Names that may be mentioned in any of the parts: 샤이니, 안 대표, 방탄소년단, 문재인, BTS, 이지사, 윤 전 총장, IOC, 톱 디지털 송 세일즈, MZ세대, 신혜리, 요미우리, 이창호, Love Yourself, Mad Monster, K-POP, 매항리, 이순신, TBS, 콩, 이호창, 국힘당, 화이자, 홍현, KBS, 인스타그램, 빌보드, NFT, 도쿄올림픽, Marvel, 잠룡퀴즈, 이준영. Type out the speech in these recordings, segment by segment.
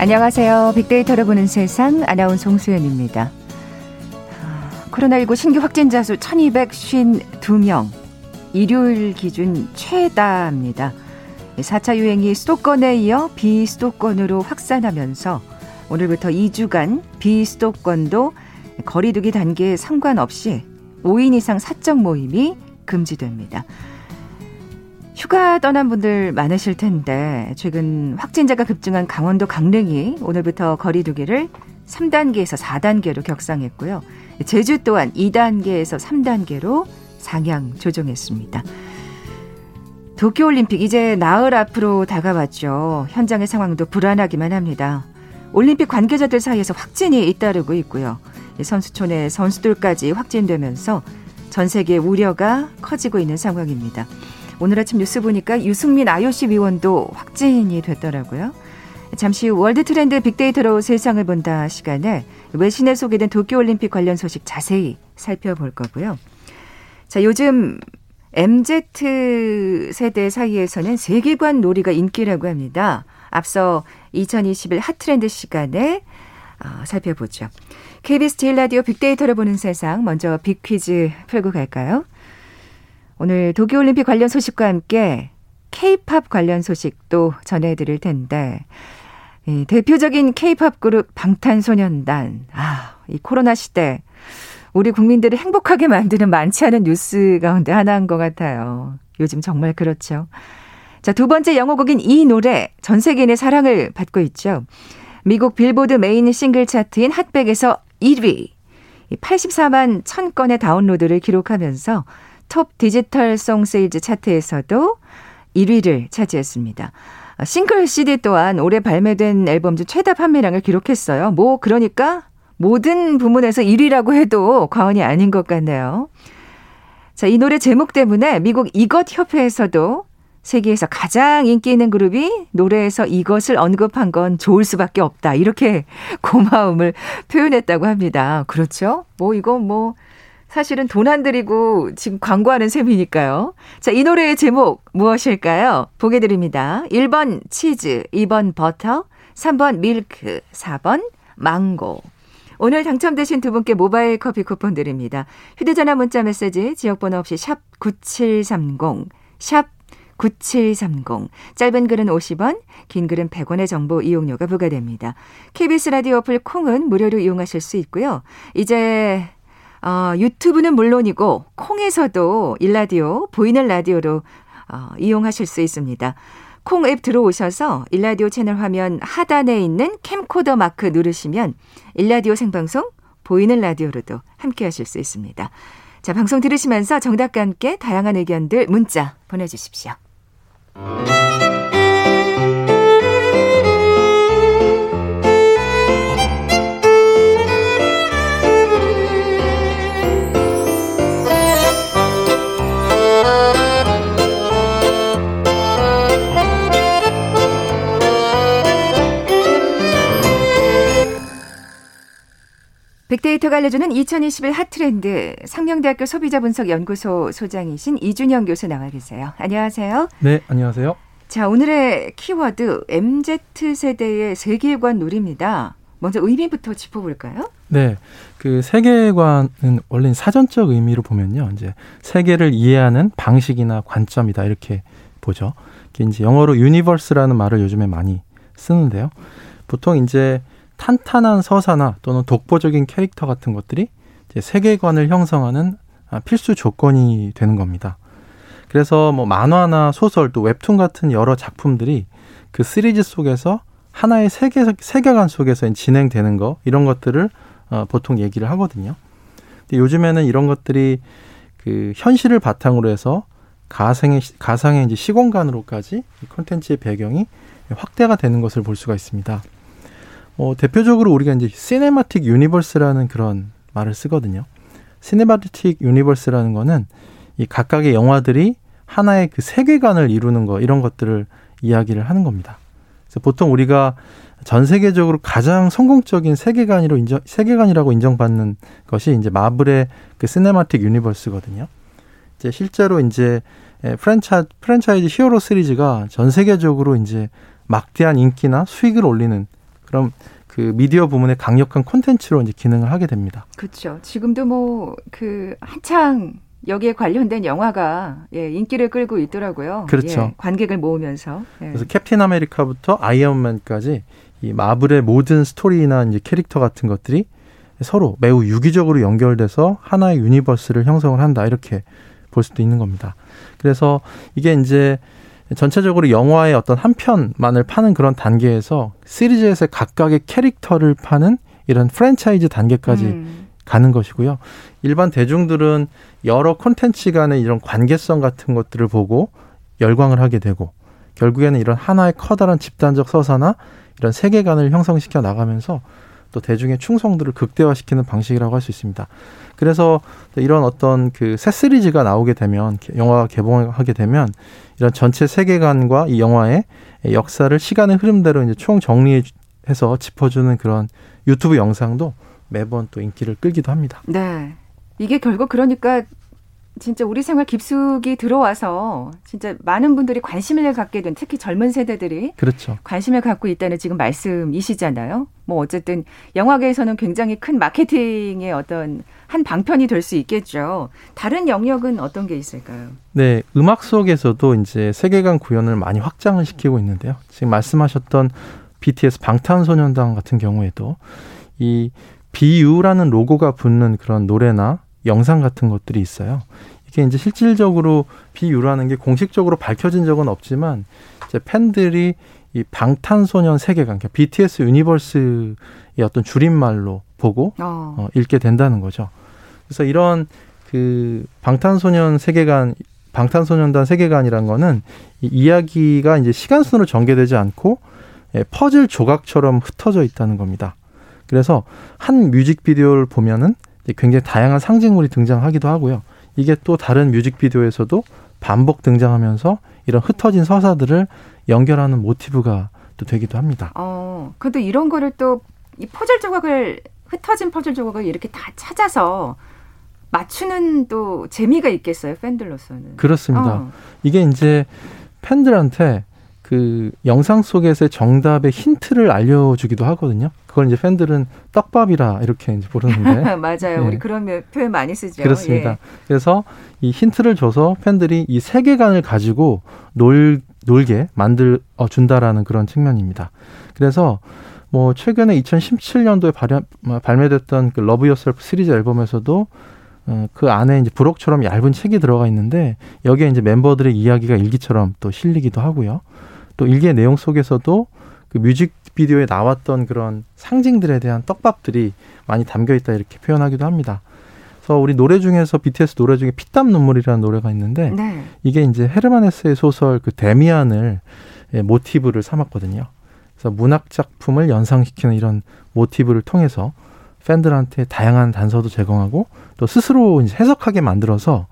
안녕하세요. 빅데이터를 보는 세상 아나운서 홍수연입니다. 코로나19 신규 확진자 수 1,252명, 일요일 기준 최다입니다. 4차 유행이 수도권에 이어 비수도권으로 확산하면서 오늘부터 2주간 비수도권도 거리 두기 단계에 상관없이 5인 이상 사적 모임이 금지됩니다. 휴가 떠난 분들 많으실 텐데 최근 확진자가 급증한 강원도 강릉이 오늘부터 거리 두기를 3단계에서 4단계로 격상했고요. 제주 또한 2단계에서 3단계로 상향 조정했습니다. 도쿄올림픽 이제 나흘 앞으로 다가왔죠. 현장의 상황도 불안하기만 합니다. 올림픽 관계자들 사이에서 확진이 잇따르고 있고요. 선수촌의 선수들까지 확진되면서 전 세계 우려가 커지고 있는 상황입니다. 오늘 아침 뉴스 보니까 유승민 IOC 위원도 확진이 됐더라고요. 잠시 후 월드 트렌드 빅데이터로 세상을 본다 시간에 외신에 소개된 도쿄올림픽 관련 소식 자세히 살펴볼 거고요. 자, 요즘 MZ세대 사이에서는 세계관 놀이가 인기라고 합니다. 앞서 2021 핫트렌드 시간에 살펴보죠. KBS 일라디오 빅데이터를 보는 세상, 먼저 빅퀴즈 풀고 갈까요? 오늘 도쿄올림픽 관련 소식과 함께 K-POP 관련 소식도 전해드릴 텐데, 이 대표적인 K-POP 그룹 방탄소년단, 이 코로나 시대 우리 국민들을 행복하게 만드는 많지 않은 뉴스 가운데 하나인 것 같아요. 요즘 정말 그렇죠. 자, 두 번째 영어곡인 이 노래, 전 세계인의 사랑을 받고 있죠. 미국 빌보드 메인 싱글 차트인 핫백에서 1위, 84만 1,000건의 다운로드를 기록하면서 톱 디지털 송 세일즈 차트에서도 1위를 차지했습니다. 싱글 CD 또한 올해 발매된 앨범 중 최다 판매량을 기록했어요. 그러니까 모든 부문에서 1위라고 해도 과언이 아닌 것 같네요. 자, 이 노래 제목 때문에 미국 이것협회에서도 세계에서 가장 인기 있는 그룹이 노래에서 이것을 언급한 건 좋을 수밖에 없다, 이렇게 고마움을 표현했다고 합니다. 그렇죠? 이거 사실은 돈 안 들이고 지금 광고하는 셈이니까요. 자, 이 노래의 제목 무엇일까요? 보게 드립니다. 1번 치즈, 2번 버터, 3번 밀크, 4번 망고. 오늘 당첨되신 두 분께 모바일 커피 쿠폰 드립니다. 휴대전화 문자 메시지 지역번호 없이 샵 9730, 샵 9730. 짧은 글은 50원, 긴 글은 100원의 정보 이용료가 부과됩니다. KBS 라디오 어플 콩은 무료로 이용하실 수 있고요. 이제 유튜브는 물론이고 콩에서도 일라디오, 보이는 라디오로 이용하실 수 있습니다. 콩 앱 들어오셔서 일라디오 채널 화면 하단에 있는 캠코더 마크 누르시면 일라디오 생방송, 보이는 라디오로도 함께하실 수 있습니다. 자, 방송 들으시면서 정답과 함께 다양한 의견들 문자 보내주십시오. 빅데이터가 알려주는 2021 핫트렌드, 상명대학교 소비자분석연구소 소장이신 이준영 교수 나와 계세요. 안녕하세요. 네, 안녕하세요. 자, 오늘의 키워드 MZ세대의 세계관 놀이입니다. 먼저 의미부터 짚어볼까요? 네, 그 세계관은 원래 사전적 의미로 보면요, 이제 세계를 이해하는 방식이나 관점이다, 이렇게 보죠. 이제 영어로 유니버스라는 말을 요즘에 많이 쓰는데요. 보통 이제 탄탄한 서사나 또는 독보적인 캐릭터 같은 것들이 이제 세계관을 형성하는 필수 조건이 되는 겁니다. 그래서 만화나 소설 또 웹툰 같은 여러 작품들이 그 시리즈 속에서 하나의 세계관 속에서 진행되는 거, 이런 것들을 보통 얘기를 하거든요. 근데 요즘에는 이런 것들이 그 현실을 바탕으로 해서 가상의 이제 시공간으로까지 콘텐츠의 배경이 확대가 되는 것을 볼 수가 있습니다. 대표적으로 우리가 이제 시네마틱 유니버스라는 그런 말을 쓰거든요. 시네마틱 유니버스라는 거는 이 각각의 영화들이 하나의 그 세계관을 이루는 거, 이런 것들을 이야기를 하는 겁니다. 그래서 보통 우리가 전 세계적으로 가장 성공적인 세계관이라고 인정받는 것이 이제 마블의 그 시네마틱 유니버스거든요. 이제 실제로 이제 프랜차이즈 히어로 시리즈가 전 세계적으로 이제 막대한 인기나 수익을 올리는 그럼 그 미디어 부문의 강력한 콘텐츠로 이제 기능을 하게 됩니다. 그렇죠. 지금도 뭐 그 한창 여기에 관련된 영화가 예, 인기를 끌고 있더라고요. 그렇죠. 예, 관객을 모으면서. 예. 그래서 캡틴 아메리카부터 아이언맨까지 이 마블의 모든 스토리나 이제 캐릭터 같은 것들이 서로 매우 유기적으로 연결돼서 하나의 유니버스를 형성을 한다. 이렇게 볼 수도 있는 겁니다. 그래서 이게 이제 전체적으로 영화의 어떤 한 편만을 파는 그런 단계에서 시리즈에서 각각의 캐릭터를 파는 이런 프랜차이즈 단계까지 가는 것이고요. 일반 대중들은 여러 콘텐츠 간의 이런 관계성 같은 것들을 보고 열광을 하게 되고 결국에는 이런 하나의 커다란 집단적 서사나 이런 세계관을 형성시켜 나가면서 또 대중의 충성도를 극대화시키는 방식이라고 할 수 있습니다. 그래서 이런 어떤 그 새 시리즈가 나오게 되면 영화가 개봉하게 되면 이런 전체 세계관과 이 영화의 역사를 시간의 흐름대로 이제 총 정리해서 짚어주는 그런 유튜브 영상도 매번 또 인기를 끌기도 합니다. 네, 이게 결국 그러니까 진짜 우리 생활 깊숙이 들어와서 진짜 많은 분들이 관심을 갖게 된 특히 젊은 세대들이 그렇죠. 관심을 갖고 있다는 지금 말씀이시잖아요. 뭐 어쨌든 영화계에서는 굉장히 큰 마케팅의 어떤 한 방편이 될 수 있겠죠. 다른 영역은 어떤 게 있을까요? 네, 음악 속에서도 이제 세계관 구현을 많이 확장을 시키고 있는데요. 지금 말씀하셨던 BTS 방탄소년단 같은 경우에도 이 BU라는 로고가 붙는 그런 노래나 영상 같은 것들이 있어요. 이게 이제 실질적으로 비유라는 게 공식적으로 밝혀진 적은 없지만 이제 팬들이 이 방탄소년 세계관, 그러니까 BTS 유니버스의 어떤 줄임말로 보고 읽게 된다는 거죠. 그래서 이런 그 방탄소년단 세계관이란 거는 이 이야기가 이제 시간 순으로 전개되지 않고 퍼즐 조각처럼 흩어져 있다는 겁니다. 그래서 한 뮤직비디오를 보면은 굉장히 다양한 상징물이 등장하기도 하고요. 이게 또 다른 뮤직비디오에서도 반복 등장하면서 이런 흩어진 서사들을 연결하는 모티브가 또 되기도 합니다. 그런데 이런 거를 또 이 퍼즐 조각을 흩어진 퍼즐 조각을 이렇게 다 찾아서 맞추는 또 재미가 있겠어요, 팬들로서는. 그렇습니다. 이게 이제 팬들한테 그 영상 속에서의 정답의 힌트를 알려주기도 하거든요. 그걸 이제 팬들은 떡밥이라 이렇게 이제 부르는데. 맞아요. 예. 우리 그런 표현 많이 쓰죠. 그렇습니다. 예. 그래서 이 힌트를 줘서 팬들이 이 세계관을 가지고 놀게 만들어준다라는 그런 측면입니다. 그래서 뭐 최근에 2017년도에 발매됐던 그 Love Yourself 시리즈 앨범에서도 그 안에 이제 부록처럼 얇은 책이 들어가 있는데 여기에 이제 멤버들의 이야기가 일기처럼 또 실리기도 하고요. 또 일기의 내용 속에서도 그 뮤직비디오에 나왔던 그런 상징들에 대한 떡밥들이 많이 담겨있다 이렇게 표현하기도 합니다. 그래서 우리 노래 중에서 BTS 노래 중에 피땀 눈물이라는 노래가 있는데 네. 이게 이제 헤르만헤세의 소설 그 데미안을 모티브를 삼았거든요. 그래서 문학작품을 연상시키는 이런 모티브를 통해서 팬들한테 다양한 단서도 제공하고 또 스스로 이제 해석하게 만들어서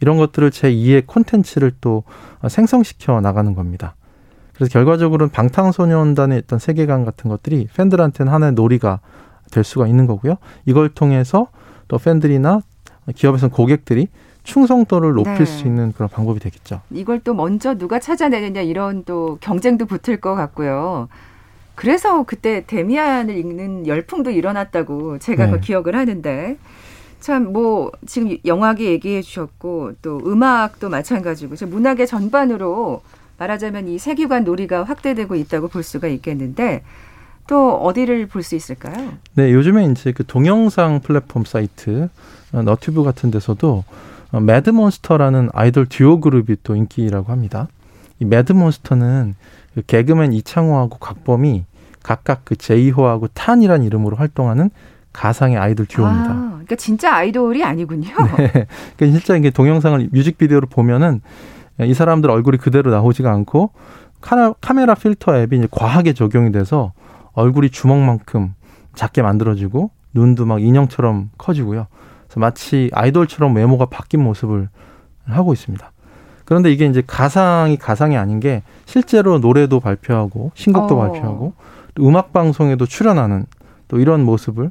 이런 것들을 제2의 콘텐츠를 또 생성시켜 나가는 겁니다. 그래서 결과적으로는 방탄소년단의 어떤 세계관 같은 것들이 팬들한테는 하나의 놀이가 될 수가 있는 거고요. 이걸 통해서 또 팬들이나 기업에서는 고객들이 충성도를 높일 네. 수 있는 그런 방법이 되겠죠. 이걸 또 먼저 누가 찾아내느냐 이런 또 경쟁도 붙을 것 같고요. 그래서 그때 데미안을 읽는 열풍도 일어났다고 제가 네. 그 기억을 하는데 참 뭐 지금 영화기 얘기해 주셨고 또 음악도 마찬가지고 문학의 전반으로 말하자면 이 세계관 놀이가 확대되고 있다고 볼 수가 있겠는데 또 어디를 볼 수 있을까요? 네, 요즘에 이제 그 동영상 플랫폼 사이트 너튜브 같은 데서도 Mad Monster라는 아이돌 듀오 그룹이 또 인기라고 합니다. 이 Mad Monster는 그 개그맨 이창호하고 곽범이 각각 그 제이호하고 탄이라는 이름으로 활동하는 가상의 아이돌 듀오입니다. 그러니까 진짜 아이돌이 아니군요. 네, 그러니까 실제 이게 동영상을 뮤직비디오로 보면은. 이 사람들 얼굴이 그대로 나오지가 않고 카메라 필터 앱이 이제 과하게 적용이 돼서 얼굴이 주먹만큼 작게 만들어지고 눈도 막 인형처럼 커지고요. 그래서 마치 아이돌처럼 외모가 바뀐 모습을 하고 있습니다. 그런데 이게 이제 가상이 아닌 게 실제로 노래도 발표하고 신곡도 발표하고 음악 방송에도 출연하는 또 이런 모습을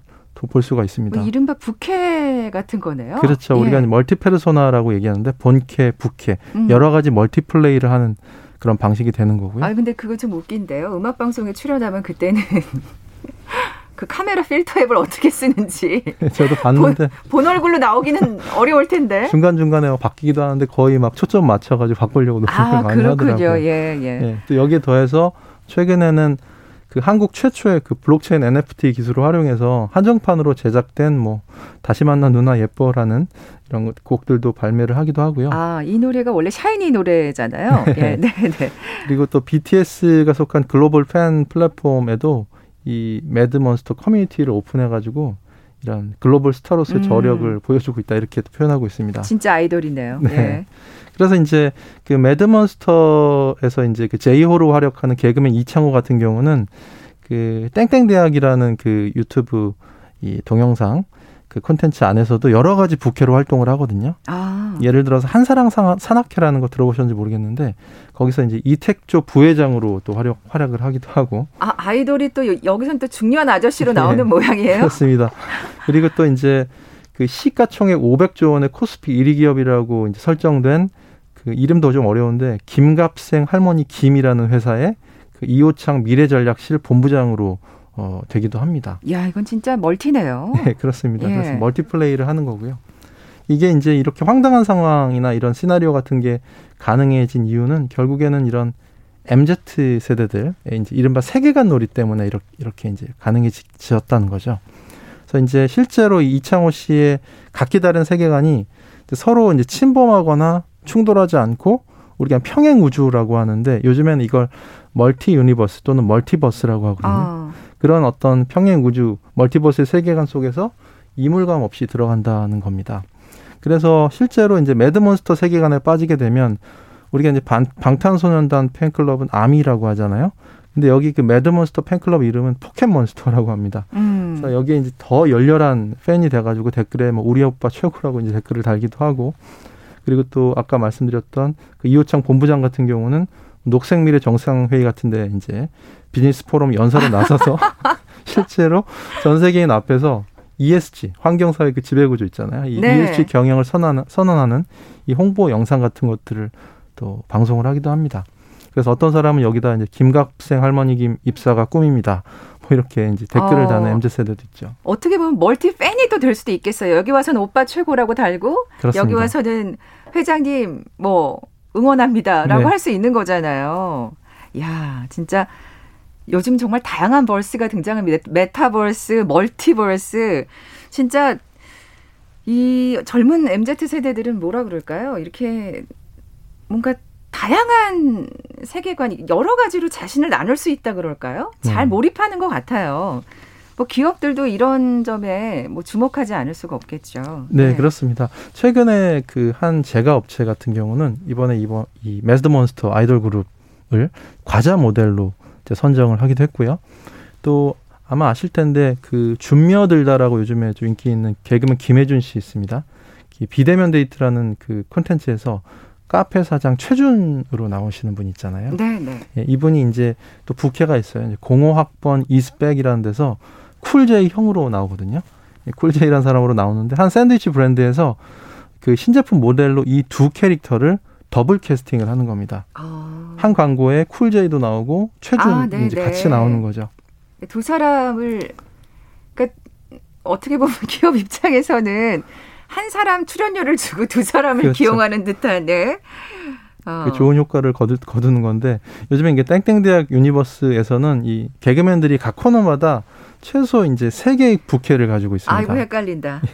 볼 수가 있습니다. 뭐 이른바 부캐 같은 거네요. 그렇죠. 예. 우리가 멀티페르소나라고 얘기하는데 본캐, 부캐 여러 가지 멀티플레이를 하는 그런 방식이 되는 거고요. 아 근데 그거 좀 웃긴데요. 음악 방송에 출연하면 그때는 그 카메라 필터 앱을 어떻게 쓰는지 저도 봤는데 본 얼굴로 나오기는 어려울 텐데 중간중간에 바뀌기도 하는데 거의 막 초점 맞춰가지고 바꾸려고 노력을 많이 그렇군요. 하더라고요. 예, 예. 예, 또 여기에 더해서 최근에는 그 한국 최초의 그 블록체인 NFT 기술을 활용해서 한정판으로 제작된 뭐 다시 만난 누나 예뻐라는 이런 곡들도 발매를 하기도 하고요. 아, 이 노래가 원래 샤이니 노래잖아요. 예, 네, 네. 그리고 또 BTS가 속한 글로벌 팬 플랫폼에도 이 매드몬스터 커뮤니티를 오픈해가지고 이런 글로벌 스타로서의 저력을 보여주고 있다 이렇게 표현하고 있습니다. 진짜 아이돌이네요. 네. 예. 그래서 이제 그 매드몬스터에서 이제 그 J호로 활약하는 개그맨 이창호 같은 경우는 그 땡땡대학이라는 그 유튜브 이 동영상 그 콘텐츠 안에서도 여러 가지 부캐로 활동을 하거든요. 아. 예를 들어서 한사랑 산악회라는 거 들어보셨는지 모르겠는데 거기서 이제 이택조 부회장으로 또 활약을 하기도 하고. 아, 아이돌이 또 여기서는 또 중요한 아저씨로 나오는 네. 모양이에요. 그렇습니다. 그리고 또 이제 그 시가총액 500조 원의 코스피 1위 기업이라고 이제 설정된 그 이름도 좀 어려운데 김갑생 할머니 김이라는 회사의 그 이호창 미래전략실 본부장으로 되기도 합니다. 야, 이건 진짜 멀티네요. 네, 그렇습니다. 예. 그래서 멀티플레이를 하는 거고요. 이게 이제 이렇게 황당한 상황이나 이런 시나리오 같은 게 가능해진 이유는 결국에는 이런 MZ세대들의 이제 이른바 세계관 놀이 때문에 이렇게 이제 가능해졌다는 거죠. 그래서 이제 실제로 이창호 씨의 각기 다른 세계관이 이제 서로 이제 침범하거나 충돌하지 않고 우리가 평행 우주라고 하는데 요즘에는 이걸 멀티 유니버스 또는 멀티버스라고 하거든요. 아. 그런 어떤 평행 우주, 멀티버스의 세계관 속에서 이물감 없이 들어간다는 겁니다. 그래서 실제로 이제 매드몬스터 세계관에 빠지게 되면 우리가 이제 방탄소년단 팬클럽은 아미라고 하잖아요. 근데 여기 그 매드몬스터 팬클럽 이름은 포켓몬스터라고 합니다. 그래서 여기에 이제 더 열렬한 팬이 돼가지고 댓글에 뭐 우리 오빠 최고라고 이제 댓글을 달기도 하고 그리고 또 아까 말씀드렸던 그 이호창 본부장 같은 경우는 녹색미래 정상회의 같은데 이제 비즈니스 포럼 연설에 나서서 실제로 전 세계인 앞에서 ESG 환경사회 그 지배구조 있잖아요. 이 네. ESG 경영을 선언하는 이 홍보 영상 같은 것들을 또 방송을 하기도 합니다. 그래서 어떤 사람은 여기다 이제 김갑생 할머니 김 입사가 꿈입니다. 뭐 이렇게 이제 댓글을 다는 MZ 세대도 있죠. 어떻게 보면 멀티 팬이 또 될 수도 있겠어요. 여기 와서는 오빠 최고라고 달고 그렇습니다. 여기 와서는 회장님 뭐 응원합니다라고 네. 할 수 있는 거잖아요. 이야, 진짜 요즘 정말 다양한 버스가 등장합니다. 메타버스, 멀티버스. 진짜 이 젊은 MZ세대들은 뭐라 그럴까요? 이렇게 뭔가 다양한 세계관이 여러 가지로 자신을 나눌 수 있다 그럴까요? 잘 몰입하는 것 같아요. 뭐 기업들도 이런 점에 뭐 주목하지 않을 수가 없겠죠. 네, 네. 그렇습니다. 최근에 그 한 제가 업체 같은 경우는 이번에 이 매드몬스터 아이돌 그룹을 과자 모델로 이제 선정을 하기도 했고요. 또 아마 아실 텐데 그 준며들다라고 요즘에 좀 인기 있는 개그맨 김혜준 씨 있습니다. 비대면 데이트라는 그 콘텐츠에서 카페 사장 최준으로 나오시는 분 있잖아요. 네, 네. 예, 이분이 이제 또 부캐가 있어요. 이제 05학번 이스백이라는 데서 쿨제이 형으로 나오거든요. 쿨제이라는 사람으로 나오는데 한 샌드위치 브랜드에서 그 신제품 모델로 이 두 캐릭터를 더블 캐스팅을 하는 겁니다. 한 광고에 쿨제이도 나오고 최준 이제 같이 나오는 거죠. 두 사람을 그러니까 어떻게 보면 기업 입장에서는 한 사람 출연료를 주고 두 사람을 그렇죠. 기용하는 듯한 네. 좋은 효과를 거두는 건데 요즘에 이게 땡땡대학 유니버스에서는 이 개그맨들이 각 코너마다 최소 이제 3개의 부캐를 가지고 있습니다. 아이고 헷갈린다. 예.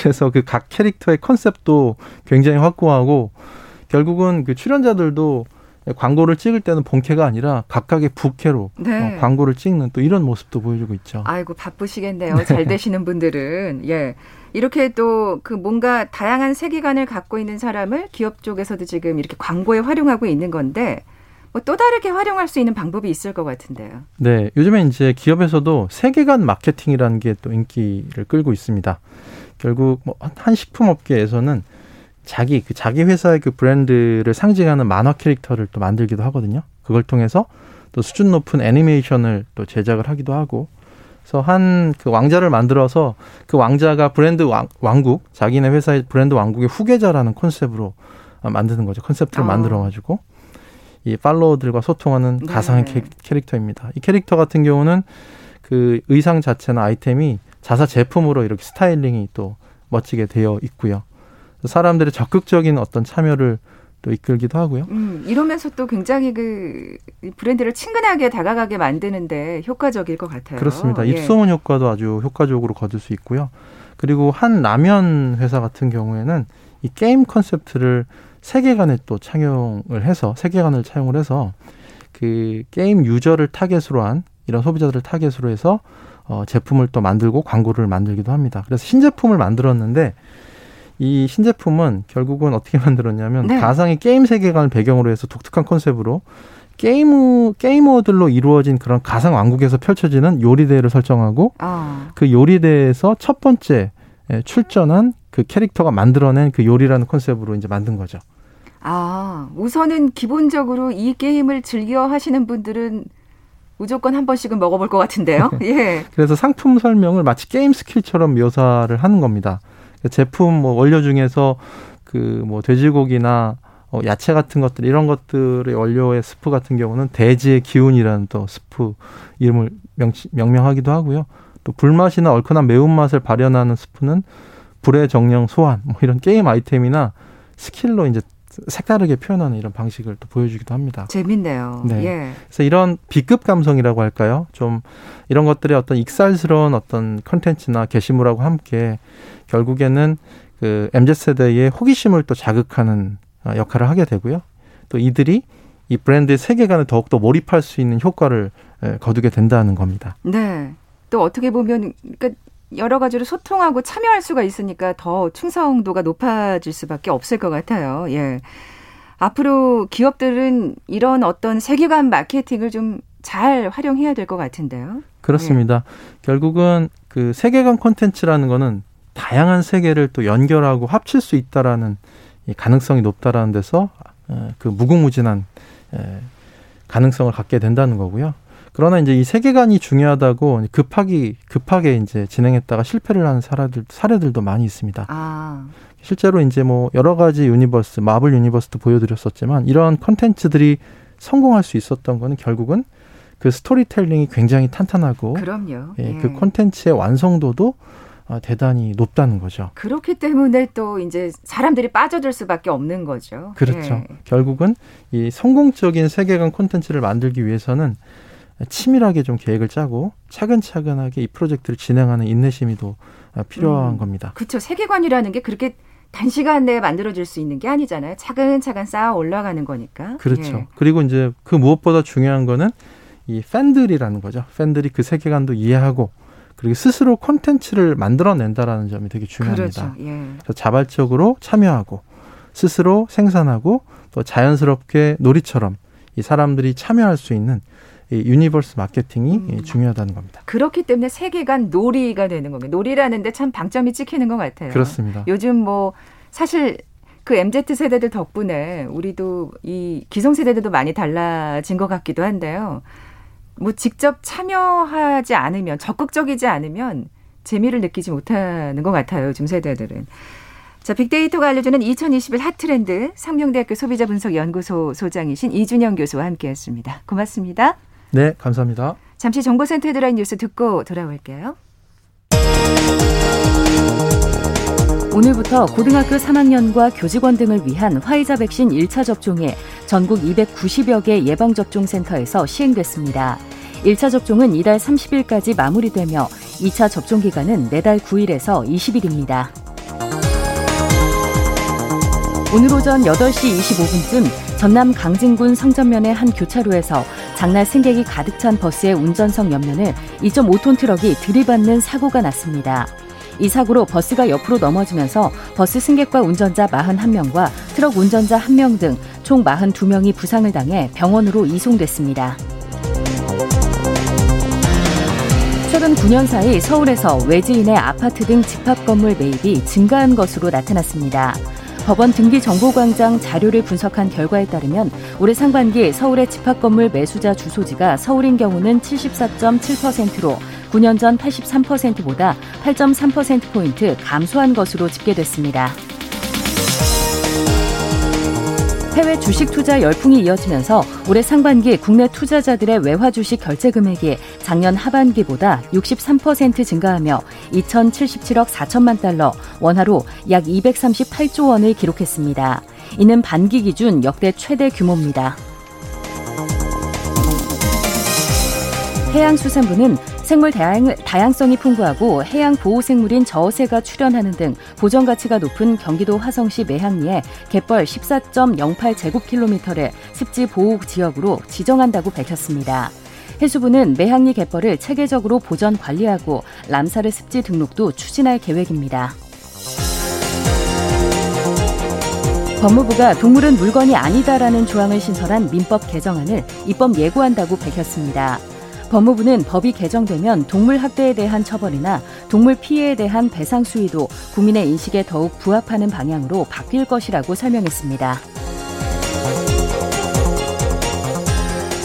그래서 그 각 캐릭터의 컨셉도 굉장히 확고하고 결국은 그 출연자들도 광고를 찍을 때는 본캐가 아니라 각각의 부캐로 네. 광고를 찍는 또 이런 모습도 보여주고 있죠. 아이고 바쁘시겠네요. 네. 잘 되시는 분들은. 예. 이렇게 또 그 뭔가 다양한 세계관을 갖고 있는 사람을 기업 쪽에서도 지금 이렇게 광고에 활용하고 있는 건데 뭐 또 다르게 활용할 수 있는 방법이 있을 것 같은데요. 네. 요즘에 이제 기업에서도 세계관 마케팅이라는 게 또 인기를 끌고 있습니다. 결국 뭐 한 식품업계에서는 자기 회사의 그 브랜드를 상징하는 만화 캐릭터를 또 만들기도 하거든요. 그걸 통해서 또 수준 높은 애니메이션을 또 제작을 하기도 하고, 그래서 한 그 왕자를 만들어서 그 왕자가 브랜드 왕국, 자기네 회사의 브랜드 왕국의 후계자라는 컨셉으로 만드는 거죠. 컨셉트를 만들어가지고 이 팔로워들과 소통하는 가상의 캐릭터입니다. 이 캐릭터 같은 경우는 그 의상 자체나 아이템이 자사 제품으로 이렇게 스타일링이 또 멋지게 되어 있고요. 사람들의 적극적인 어떤 참여를 또 이끌기도 하고요. 이러면서 또 굉장히 그 브랜드를 친근하게 다가가게 만드는데 효과적일 것 같아요. 그렇습니다. 입소문 효과도 아주 효과적으로 거둘 수 있고요. 그리고 한 라면 회사 같은 경우에는 이 게임 컨셉트를 세계관에 또 착용을 해서 세계관을 차용을 해서 그 게임 유저를 타겟으로 한 이런 소비자들을 타겟으로 해서 제품을 또 만들고 광고를 만들기도 합니다. 그래서 신제품을 만들었는데 이 신제품은 결국은 어떻게 만들었냐면 가상의 게임 세계관을 배경으로 해서 독특한 컨셉으로 게이머들로 이루어진 그런 가상 왕국에서 펼쳐지는 요리대회를 설정하고 그 요리대회에서 첫 번째 출전한 그 캐릭터가 만들어낸 그 요리라는 컨셉으로 이제 만든 거죠. 우선은 기본적으로 이 게임을 즐겨 하시는 분들은 무조건 한 번씩은 먹어볼 것 같은데요. 예. 그래서 상품 설명을 마치 게임 스킬처럼 묘사를 하는 겁니다. 제품 원료 중에서 그 돼지고기나 야채 같은 것들 이런 것들의 원료의 스프 같은 경우는 돼지의 기운이라는 또 스프 이름을 명명하기도 하고요. 또 불맛이나 얼큰한 매운맛을 발현하는 스프는 불의 정령 소환 이런 게임 아이템이나 스킬로 이제 색다르게 표현하는 이런 방식을 또 보여주기도 합니다. 재밌네요. 네. 예. 그래서 이런 B급 감성이라고 할까요? 좀 이런 것들의 어떤 익살스러운 어떤 컨텐츠나 게시물하고 함께 결국에는 그 MZ세대의 호기심을 또 자극하는 역할을 하게 되고요. 또 이들이 이 브랜드의 세계관에 더욱더 몰입할 수 있는 효과를 거두게 된다는 겁니다. 네. 또 어떻게 보면 그러니까 여러 가지로 소통하고 참여할 수가 있으니까 더 충성도가 높아질 수밖에 없을 것 같아요. 예. 앞으로 기업들은 이런 어떤 세계관 마케팅을 좀 잘 활용해야 될 것 같은데요. 그렇습니다. 예. 결국은 그 세계관 콘텐츠라는 거는 다양한 세계를 또 연결하고 합칠 수 있다라는 이 가능성이 높다라는 데서 그 무궁무진한 가능성을 갖게 된다는 거고요. 그러나 이제 이 세계관이 중요하다고 급하게 이제 진행했다가 실패를 하는 사례들도 많이 있습니다. 실제로 이제 여러 가지 유니버스, 마블 유니버스도 보여드렸었지만 이런 컨텐츠들이 성공할 수 있었던 거는 결국은 그 스토리텔링이 굉장히 탄탄하고 그럼요. 예. 그 컨텐츠의 완성도도 대단히 높다는 거죠. 그렇기 때문에 또 이제 사람들이 빠져들 수밖에 없는 거죠. 그렇죠. 예. 결국은 이 성공적인 세계관 콘텐츠를 만들기 위해서는 치밀하게 좀 계획을 짜고 차근차근하게 이 프로젝트를 진행하는 인내심이 더 필요한 겁니다. 그렇죠. 세계관이라는 게 그렇게 단시간 내에 만들어질 수 있는 게 아니잖아요. 차근차근 쌓아 올라가는 거니까. 그렇죠. 예. 그리고 이제 그 무엇보다 중요한 거는 이 팬들이라는 거죠. 팬들이 그 세계관도 이해하고 그리고 스스로 콘텐츠를 만들어낸다라는 점이 되게 중요합니다. 그렇죠. 예. 그래서 자발적으로 참여하고 스스로 생산하고 또 자연스럽게 놀이처럼 이 사람들이 참여할 수 있는 이 유니버스 마케팅이 중요하다는 겁니다. 그렇기 때문에 세계관 놀이가 되는 겁니다. 놀이라는데 참 방점이 찍히는 것 같아요. 그렇습니다. 요즘 사실 그 MZ세대들 덕분에 우리도 이 기성세대들도 많이 달라진 것 같기도 한데요. 직접 참여하지 않으면 적극적이지 않으면 재미를 느끼지 못하는 것 같아요. 요즘 세대들은. 자, 빅데이터가 알려주는 2021 핫트렌드 상명대학교 소비자분석연구소 소장이신 이준영 교수와 함께했습니다. 고맙습니다. 네, 감사합니다. 잠시 정보센터 헤드라인 뉴스 듣고 돌아올게요. 오늘부터 고등학교 3학년과 교직원 등을 위한 화이자 백신 1차 접종이 전국 290여 개 예방접종센터에서 시행됐습니다. 1차 접종은 이달 30일까지 마무리되며 2차 접종 기간은 내달 9일에서 20일입니다. 오늘 오전 8시 25분쯤 전남 강진군 성전면의 한 교차로에서 장날 승객이 가득 찬 버스의 운전석 옆면을 2.5톤 트럭이 들이받는 사고가 났습니다. 이 사고로 버스가 옆으로 넘어지면서 버스 승객과 운전자 41명과 트럭 운전자 1명 등 총 42명이 부상을 당해 병원으로 이송됐습니다. 최근 9년 사이 서울에서 외지인의 아파트 등 집합 건물 매입이 증가한 것으로 나타났습니다. 법원 등기정보광장 자료를 분석한 결과에 따르면 올해 상반기 서울의 집합건물 매수자 주소지가 서울인 경우는 74.7%로 9년 전 83%보다 8.3%포인트 감소한 것으로 집계됐습니다. 해외 주식 투자 열풍이 이어지면서 올해 상반기 국내 투자자들의 외화 주식 결제 금액이 작년 하반기보다 63% 증가하며 2,077억 4천만 달러, 원화로 약 238조 원을 기록했습니다. 이는 반기 기준 역대 최대 규모입니다. 해양수산부는 생물 다양성이 풍부하고 해양보호생물인 저어새가 출현하는 등 보전가치가 높은 경기도 화성시 매항리에 갯벌 14.08제곱킬로미터를 습지보호지역으로 지정한다고 밝혔습니다. 해수부는 매항리 갯벌을 체계적으로 보전 관리하고 람사르 습지 등록도 추진할 계획입니다. 법무부가 동물은 물건이 아니다라는 조항을 신설한 민법 개정안을 입법 예고한다고 밝혔습니다. 법무부는 법이 개정되면 동물 학대에 대한 처벌이나 동물 피해에 대한 배상 수위도 국민의 인식에 더욱 부합하는 방향으로 바뀔 것이라고 설명했습니다.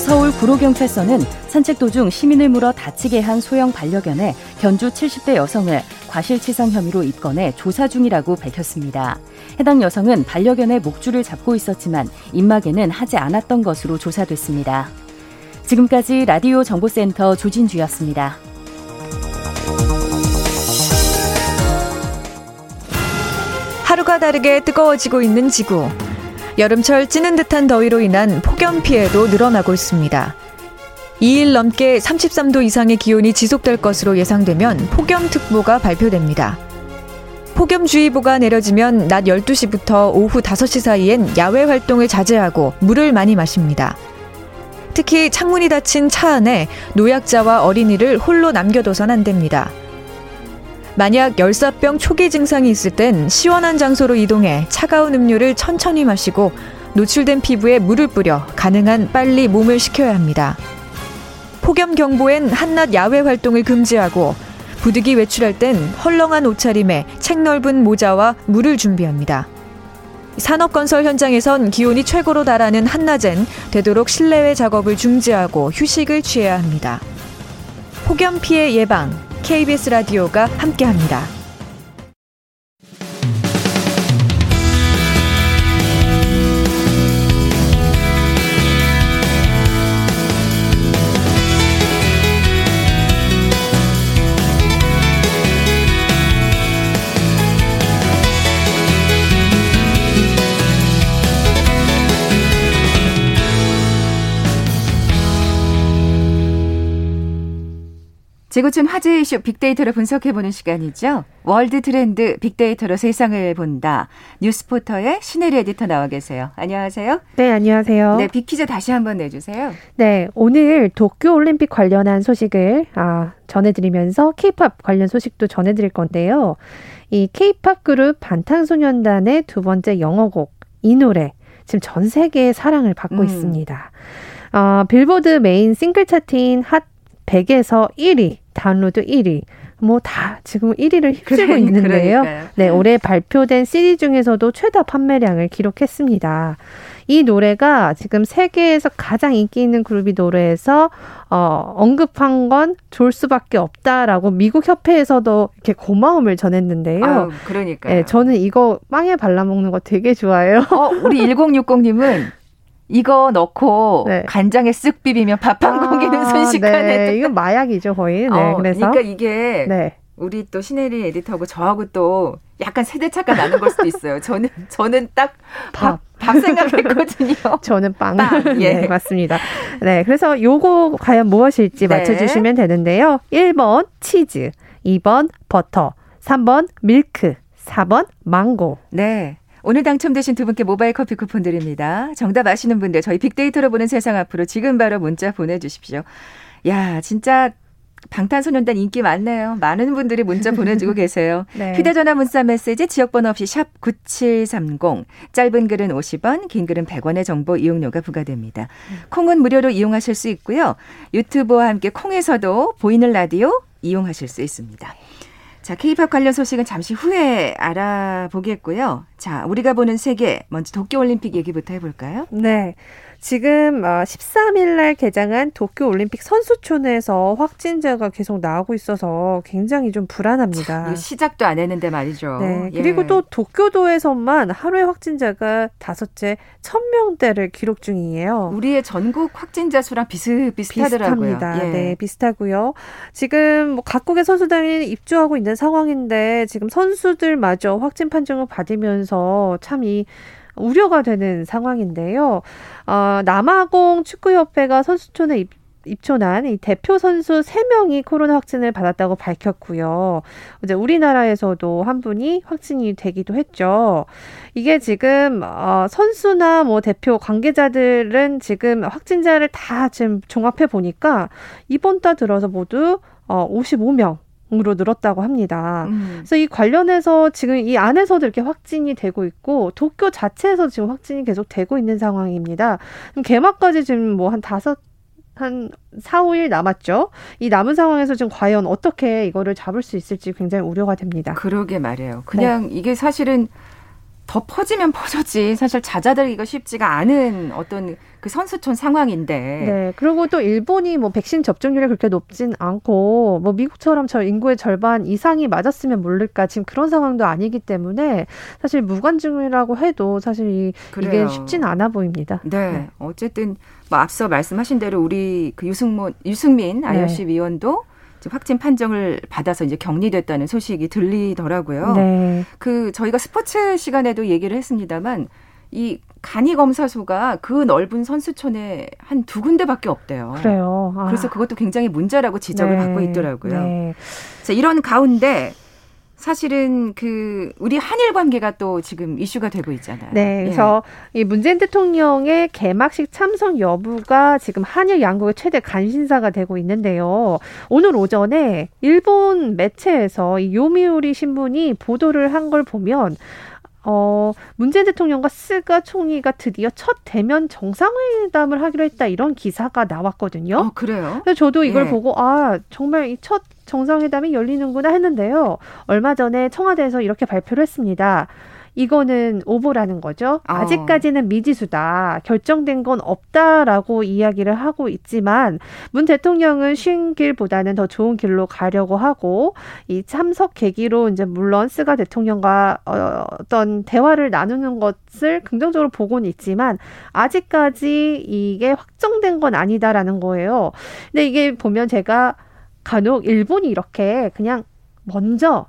서울 구로경찰서는 산책 도중 시민을 물어 다치게 한 소형 반려견에 견주 70대 여성을 과실치상 혐의로 입건해 조사 중이라고 밝혔습니다. 해당 여성은 반려견의 목줄을 잡고 있었지만 입마개는 하지 않았던 것으로 조사됐습니다. 지금까지 라디오 정보센터 조진주였습니다. 하루가 다르게 뜨거워지고 있는 지구. 여름철 찌는 듯한 더위로 인한 폭염 피해도 늘어나고 있습니다. 2일 넘게 33도 이상의 기온이 지속될 것으로 예상되면 폭염특보가 발표됩니다. 폭염주의보가 내려지면 낮 12시부터 오후 5시 사이엔 야외 활동을 자제하고 물을 많이 마십니다. 특히 창문이 닫힌 차 안에 노약자와 어린이를 홀로 남겨둬선 안 됩니다. 만약 열사병 초기 증상이 있을 땐 시원한 장소로 이동해 차가운 음료를 천천히 마시고 노출된 피부에 물을 뿌려 가능한 빨리 몸을 식혀야 합니다. 폭염경보엔 한낮 야외 활동을 금지하고 부득이 외출할 땐 헐렁한 옷차림에 책 넓은 모자와 물을 준비합니다. 산업건설 현장에선 기온이 최고로 달하는 한낮엔 되도록 실내외 작업을 중지하고 휴식을 취해야 합니다. 폭염 피해 예방, KBS 라디오가 함께합니다. 지구촌 화제 이슈 빅데이터로 분석해보는 시간이죠. 월드 트렌드 빅데이터로 세상을 본다. 뉴스포터의 신혜리 에디터 나와 계세요. 안녕하세요. 네, 안녕하세요. 네, 빅퀴즈 다시 한번 내주세요. 네, 오늘 도쿄올림픽 관련한 소식을 전해드리면서 K-POP 관련 소식도 전해드릴 건데요. 이 K-POP 그룹 방탄소년단의 두 번째 영어곡, 이 노래 지금 전 세계의 사랑을 받고 있습니다. 빌보드 메인 싱글 차트인 핫 100에서 1위, 다운로드 1위, 뭐 다 지금 1위를 휩쓸고 있는데요. 그러니까요. 네, 올해 발표된 CD 중에서도 최다 판매량을 기록했습니다. 이 노래가 지금 세계에서 가장 인기 있는 그룹이 노래에서 언급한 건 좋을 수밖에 없다라고 미국 협회에서도 이렇게 고마움을 전했는데요. 아유, 그러니까요. 네, 저는 이거 빵에 발라먹는 거 되게 좋아해요. 우리 1060님은 이거 넣고 간장에 쓱 비비면 밥 한 공기는 순식간에. 네. 이건 마약이죠, 거의. 네, 그래서. 그러니까 이게 우리 또 신혜리 에디터하고 저하고 또 약간 세대차가 나는 걸 수도 있어요. 저는 딱 밥 생각했거든요. 저는 빵. 예. 네, 맞습니다. 네, 그래서 요거 과연 무엇일지 맞춰주시면 되는데요. 1번 치즈, 2번 버터, 3번 밀크, 4번 망고. 네. 오늘 당첨되신 두 분께 모바일 커피 쿠폰 드립니다. 정답 아시는 분들 저희 빅데이터로 보는 세상 앞으로 지금 바로 문자 보내주십시오. 야, 진짜 방탄소년단 인기 많네요. 많은 분들이 문자 보내주고 계세요. 네. 휴대전화 문자 메시지 지역번호 없이 샵 9730. 짧은 글은 50원, 긴 글은 100원의 정보 이용료가 부과됩니다. 콩은 무료로 이용하실 수 있고요. 유튜브와 함께 콩에서도 보이는 라디오 이용하실 수 있습니다. 자, K-POP 관련 소식은 잠시 후에 알아보겠고요. 자, 우리가 보는 세계, 먼저 도쿄올림픽 얘기부터 해볼까요? 네. 지금 13일 날 개장한 도쿄올림픽 선수촌에서 확진자가 계속 나오고 있어서 굉장히 좀 불안합니다. 참, 시작도 안 했는데 말이죠. 네, 그리고 예. 또 도쿄도에서만 하루에 확진자가 5,000명대를 기록 중이에요. 우리의 전국 확진자 수랑 비슷하더라고요. 비슷합니다. 예. 네, 비슷하고요. 지금 뭐 각국의 선수단이 입주하고 있는 상황인데 지금 선수들마저 확진 판정을 받으면서 참 이 우려가 되는 상황인데요. 남아공 축구협회가 선수촌에 입촌한 이 대표 선수 3명이 코로나 확진을 받았다고 밝혔고요. 이제 우리나라에서도 한 분이 확진이 되기도 했죠. 이게 지금 선수나 뭐 대표 관계자들은 지금 확진자를 다 지금 종합해 보니까 이번 달 들어서 모두 55명. 으로 늘었다고 합니다. 그래서 이 관련해서 지금 이 안에서도 이렇게 확진이 되고 있고 도쿄 자체에서 지금 확진이 계속 되고 있는 상황입니다. 그럼 개막까지 지금 뭐 한 4, 5일 남았죠. 이 남은 상황에서 지금 과연 어떻게 이거를 잡을 수 있을지 굉장히 우려가 됩니다. 그러게 말이에요. 그냥 네. 이게 사실은 더 퍼지면 퍼졌지 사실 잦아들기가 쉽지가 않은 어떤 그 선수촌 상황인데. 네. 그리고 또 일본이 뭐 백신 접종률이 그렇게 높진 않고 뭐 미국처럼 저 인구의 절반 이상이 맞았으면 모를까 지금 그런 상황도 아니기 때문에 사실 무관중이라고 해도 사실 이게 쉽진 않아 보입니다. 네. 네. 어쨌든 뭐 앞서 말씀하신 대로 우리 그 유승민 IOC 네. 위원도 확진 판정을 받아서 이제 격리됐다는 소식이 들리더라고요. 네. 그 저희가 스포츠 시간에도 얘기를 했습니다만 이 간이 검사소가 그 넓은 선수촌에 한 2군데밖에 없대요. 그래요. 아. 그래서 그것도 굉장히 문제라고 지적을 네. 받고 있더라고요. 네. 자, 이런 가운데 사실은 그 우리 한일 관계가 또 지금 이슈가 되고 있잖아요. 네, 그래서 예. 이 문재인 대통령의 개막식 참석 여부가 지금 한일 양국의 최대 관심사가 되고 있는데요. 오늘 오전에 일본 매체에서 이 요미우리 신문이 보도를 한 걸 보면 문재인 대통령과 스가 총리가 드디어 첫 대면 정상회담을 하기로 했다 이런 기사가 나왔거든요. 그래요? 그래서 저도 이걸 예. 보고 정말 이 첫 정상회담이 열리는구나 했는데요. 얼마 전에 청와대에서 이렇게 발표를 했습니다. 이거는 오보라는 거죠. 아직까지는 미지수다. 결정된 건 없다라고 이야기를 하고 있지만 문 대통령은 쉰 길보다는 더 좋은 길로 가려고 하고 이 참석 계기로 이제 물론 스가 대통령과 어떤 대화를 나누는 것을 긍정적으로 보고는 있지만 아직까지 이게 확정된 건 아니다라는 거예요. 근데 이게 보면 제가 간혹 일본이 이렇게 그냥 먼저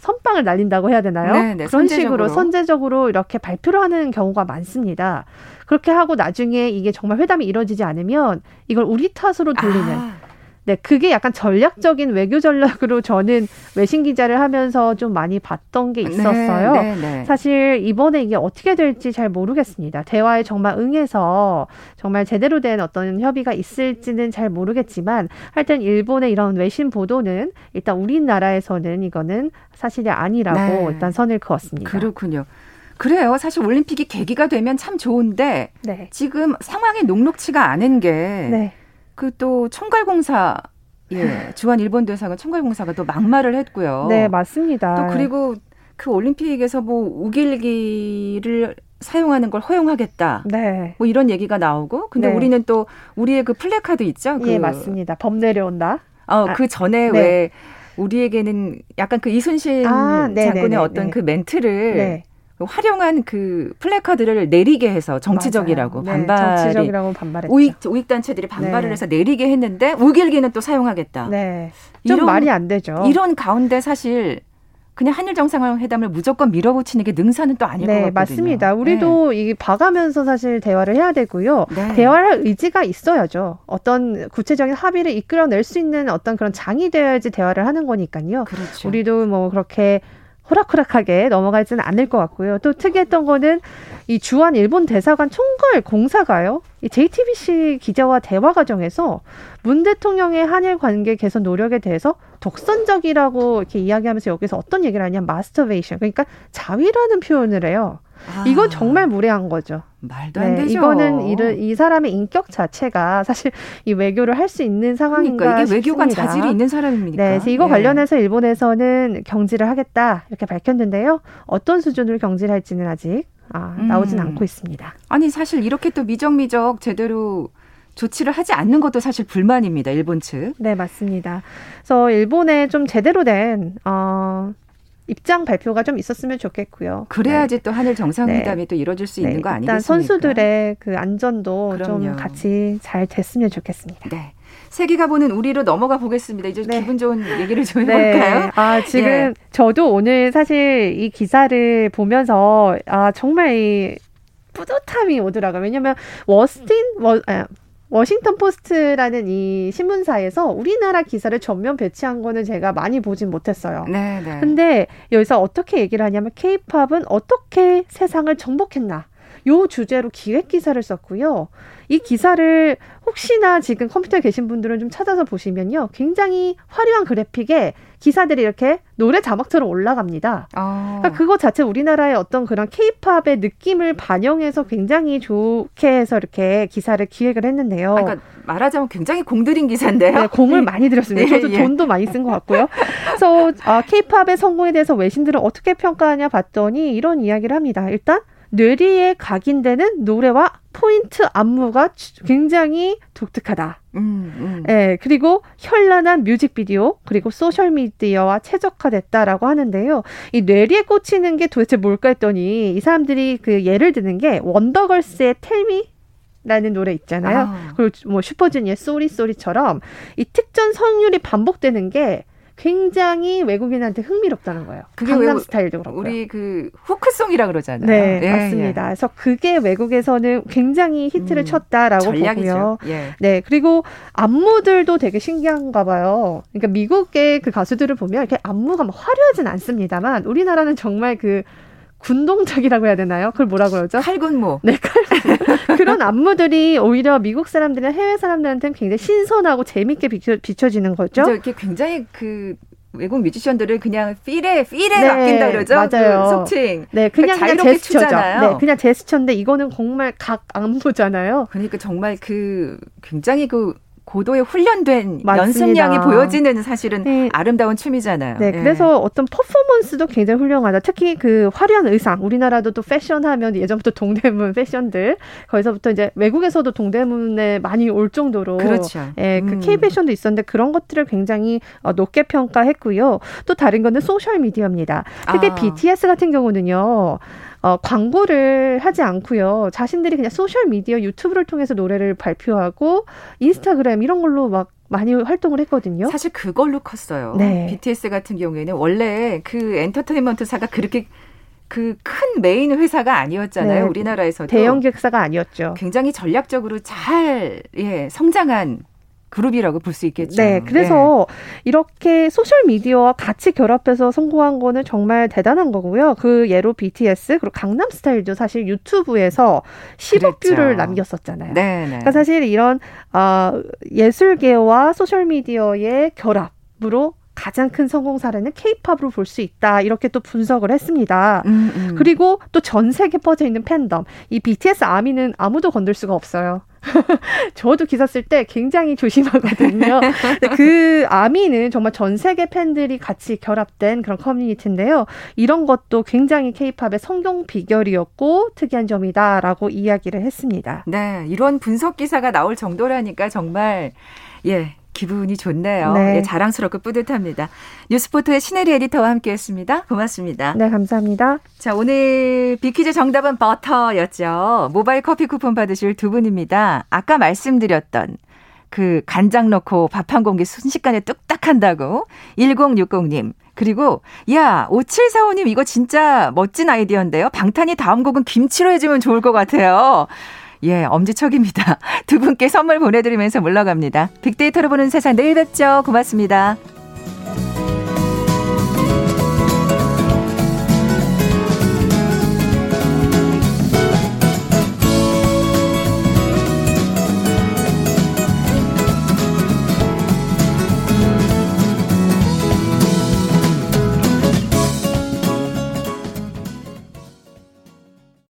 선빵을 날린다고 해야 되나요? 네네, 그런 식으로 선제적으로 이렇게 발표를 하는 경우가 많습니다. 그렇게 하고 나중에 이게 정말 회담이 이루어지지 않으면 이걸 우리 탓으로 돌리는 네, 그게 약간 전략적인 외교 전략으로 저는 외신 기자를 하면서 좀 많이 봤던 게 있었어요. 네, 네, 네. 사실 이번에 이게 어떻게 될지 잘 모르겠습니다. 대화에 정말 응해서 정말 제대로 된 어떤 협의가 있을지는 잘 모르겠지만 하여튼 일본의 이런 외신 보도는 일단 우리나라에서는 이거는 사실이 아니라고 네. 일단 선을 그었습니다. 그렇군요. 그래요. 사실 올림픽이 계기가 되면 참 좋은데 네. 지금 상황이 녹록치가 않은 게 네. 그 또 총괄공사 주한 일본 대사관 총괄공사가 또 막말을 했고요. 네, 맞습니다. 또 그리고 그 올림픽에서 뭐 우길기를 사용하는 걸 허용하겠다. 네. 뭐 이런 얘기가 나오고 근데 네. 우리는 또 우리의 그 플래카드 있죠? 예, 맞습니다. 법 내려온다. 그 전에 네. 왜 우리에게는 약간 그 이순신 장군의 어떤 그 멘트를 네. 활용한 그 플래카드를 내리게 해서 정치적이라고 네, 정치적이라고 반발했죠. 우익단체들이 반발을 네. 해서 내리게 했는데 우길기는 또 사용하겠다. 네. 좀 말이 안 되죠. 이런 가운데 사실 그냥 한일 정상회담을 무조건 밀어붙이는 게 능사는 또 아닐 것 같거든요. 네, 맞습니다. 우리도 네. 봐가면서 사실 대화를 해야 되고요. 네. 대화할 의지가 있어야죠. 어떤 구체적인 합의를 이끌어낼 수 있는 어떤 그런 장이 되어야지 대화를 하는 거니까요. 그렇죠. 우리도 뭐 그렇게 호락호락하게 넘어가지는 않을 것 같고요. 또 특이했던 거는 이 주한 일본 대사관 총괄 공사가요. 이 JTBC 기자와 대화 과정에서 문 대통령의 한일 관계 개선 노력에 대해서 독선적이라고 이렇게 이야기하면서 여기서 어떤 얘기를 하냐면 마스터베이션. 그러니까 자위라는 표현을 해요. 이건 정말 무례한 거죠. 말도 안 되죠. 이거는 이 사람의 인격 자체가 사실 이 외교를 할 수 있는 상황인가 그러니까 이게 싶습니다. 외교관 자질이 있는 사람입니까? 네, 그래서 이거 관련해서 일본에서는 경질을 하겠다 이렇게 밝혔는데요. 어떤 수준으로 경질을 할지는 아직 나오진 않고 있습니다. 아니 사실 이렇게 또 미적미적 제대로 조치를 하지 않는 것도 사실 불만입니다. 일본 측. 네, 맞습니다. 그래서 일본에 좀 제대로 된 입장 발표가 좀 있었으면 좋겠고요. 그래야지 네. 또 한일 정상회담이 또 이뤄질 수 있는 거 아니겠습니까? 일단 선수들의 그 안전도 좀 같이 잘 됐으면 좋겠습니다. 네. 세계가 보는 우리로 넘어가 보겠습니다. 이제 기분 좋은 얘기를 좀 해볼까요? 네. 지금 저도 오늘 사실 이 기사를 보면서 정말 이 뿌듯함이 오더라고요. 왜냐하면 워싱턴 포스트라는 이 신문사에서 우리나라 기사를 전면 배치한 거는 제가 많이 보진 못했어요. 네네. 근데 여기서 어떻게 얘기를 하냐면 K-POP은 어떻게 세상을 정복했나. 요 주제로 기획 기사를 썼고요. 이 기사를 혹시나 지금 컴퓨터에 계신 분들은 좀 찾아서 보시면요. 굉장히 화려한 그래픽에 기사들이 이렇게 노래 자막처럼 올라갑니다. 그러니까 그거 자체 우리나라의 어떤 그런 K-POP의 느낌을 반영해서 굉장히 좋게 해서 이렇게 기사를 기획을 했는데요. 그러니까 말하자면 굉장히 공들인 기사인데요. 네, 공을 많이 들였습니다. 저도 돈도 많이 쓴 것 같고요. 그래서 K-POP의 성공에 대해서 외신들은 어떻게 평가하냐 봤더니 이런 이야기를 합니다. 일단 뇌리에 각인되는 노래와 포인트 안무가 굉장히 독특하다. 예, 그리고 현란한 뮤직비디오 그리고 소셜미디어와 최적화됐다라고 하는데요. 이 뇌리에 꽂히는 게 도대체 뭘까 했더니 이 사람들이 그 예를 드는 게 원더걸스의 텔미 라는 노래 있잖아요. 그리고 뭐 슈퍼주니어의 쏘리쏘리처럼 이 특전 성률이 반복되는 게 굉장히 외국인한테 흥미롭다는 거예요. 그게 강남 스타일도 그렇고요. 우리 그 후크송이라 그러잖아요. 네, 예, 맞습니다. 예. 그래서 그게 외국에서는 굉장히 히트를 쳤다라고 전략이죠. 보고요. 예. 네, 그리고 안무들도 되게 신기한가 봐요. 그러니까 미국의 그 가수들을 보면 이렇게 안무가 막 화려하진 않습니다만 우리나라는 정말 그 군동작이라고 해야 되나요? 그걸 뭐라고 그러죠? 칼군무. 네, 칼군무. 그런 안무들이 오히려 미국 사람들이나 해외 사람들한테는 굉장히 신선하고 재밌게 비춰지는 거죠. 그렇죠? 이렇게 굉장히 그 외국 뮤지션들을 그냥 필에 맡긴다 그러죠? 맞아요. 그 속칭. 네, 그냥 제스처죠. 네, 그냥 제스처인데 이거는 정말 각 안무잖아요. 그러니까 정말 그 굉장히 그 고도의 훈련된 맞습니다. 연습량이 보여지는 사실은 아름다운 춤이잖아요. 네, 그래서 어떤 퍼포먼스도 굉장히 훌륭하다. 특히 그 화려한 의상, 우리나라도 또 패션하면 예전부터 동대문 패션들, 거기서부터 이제 외국에서도 동대문에 많이 올 정도로 그렇죠. 예, 그 K 패션도 있었는데 그런 것들을 굉장히 높게 평가했고요. 또 다른 거는 소셜 미디어입니다. 특히 BTS 같은 경우는요. 광고를 하지 않고요. 자신들이 그냥 소셜미디어 유튜브를 통해서 노래를 발표하고 인스타그램 이런 걸로 막 많이 활동을 했거든요. 사실 그걸로 컸어요. 네. BTS 같은 경우에는 원래 그 엔터테인먼트사가 그렇게 그 큰 메인 회사가 아니었잖아요. 네. 우리나라에서도. 대형 기획사가 아니었죠. 굉장히 전략적으로 잘 성장한 그룹이라고 볼 수 있겠죠. 네. 그래서 이렇게 소셜미디어와 같이 결합해서 성공한 거는 정말 대단한 거고요. 그 예로 BTS 그리고 강남스타일도 사실 유튜브에서 10억 그랬죠. 뷰를 남겼었잖아요. 네네. 그러니까 사실 이런 예술계와 소셜미디어의 결합으로 가장 큰 성공 사례는 K-POP으로 볼 수 있다. 이렇게 또 분석을 했습니다. 그리고 또 전 세계 퍼져있는 팬덤. 이 BTS 아미는 아무도 건들 수가 없어요. 저도 기사 쓸 때 굉장히 조심하거든요. 그 아미는 정말 전 세계 팬들이 같이 결합된 그런 커뮤니티인데요. 이런 것도 굉장히 K-POP의 성공 비결이었고 특이한 점이다라고 이야기를 했습니다. 네, 이런 분석 기사가 나올 정도라니까 정말 기분이 좋네요. 네. 자랑스럽고 뿌듯합니다. 뉴스포터의 신혜리 에디터와 함께했습니다. 고맙습니다. 네, 감사합니다. 자, 오늘 빅퀴즈 정답은 버터였죠. 모바일 커피 쿠폰 받으실 두 분입니다. 아까 말씀드렸던 그 간장 넣고 밥 한 공기 순식간에 뚝딱 한다고 1060님. 그리고 5745님 이거 진짜 멋진 아이디어인데요. 방탄이 다음 곡은 김치로 해주면 좋을 것 같아요. 예, 엄지척입니다. 두 분께 선물 보내드리면서 물러갑니다. 빅데이터로 보는 세상 내일 뵙죠. 고맙습니다.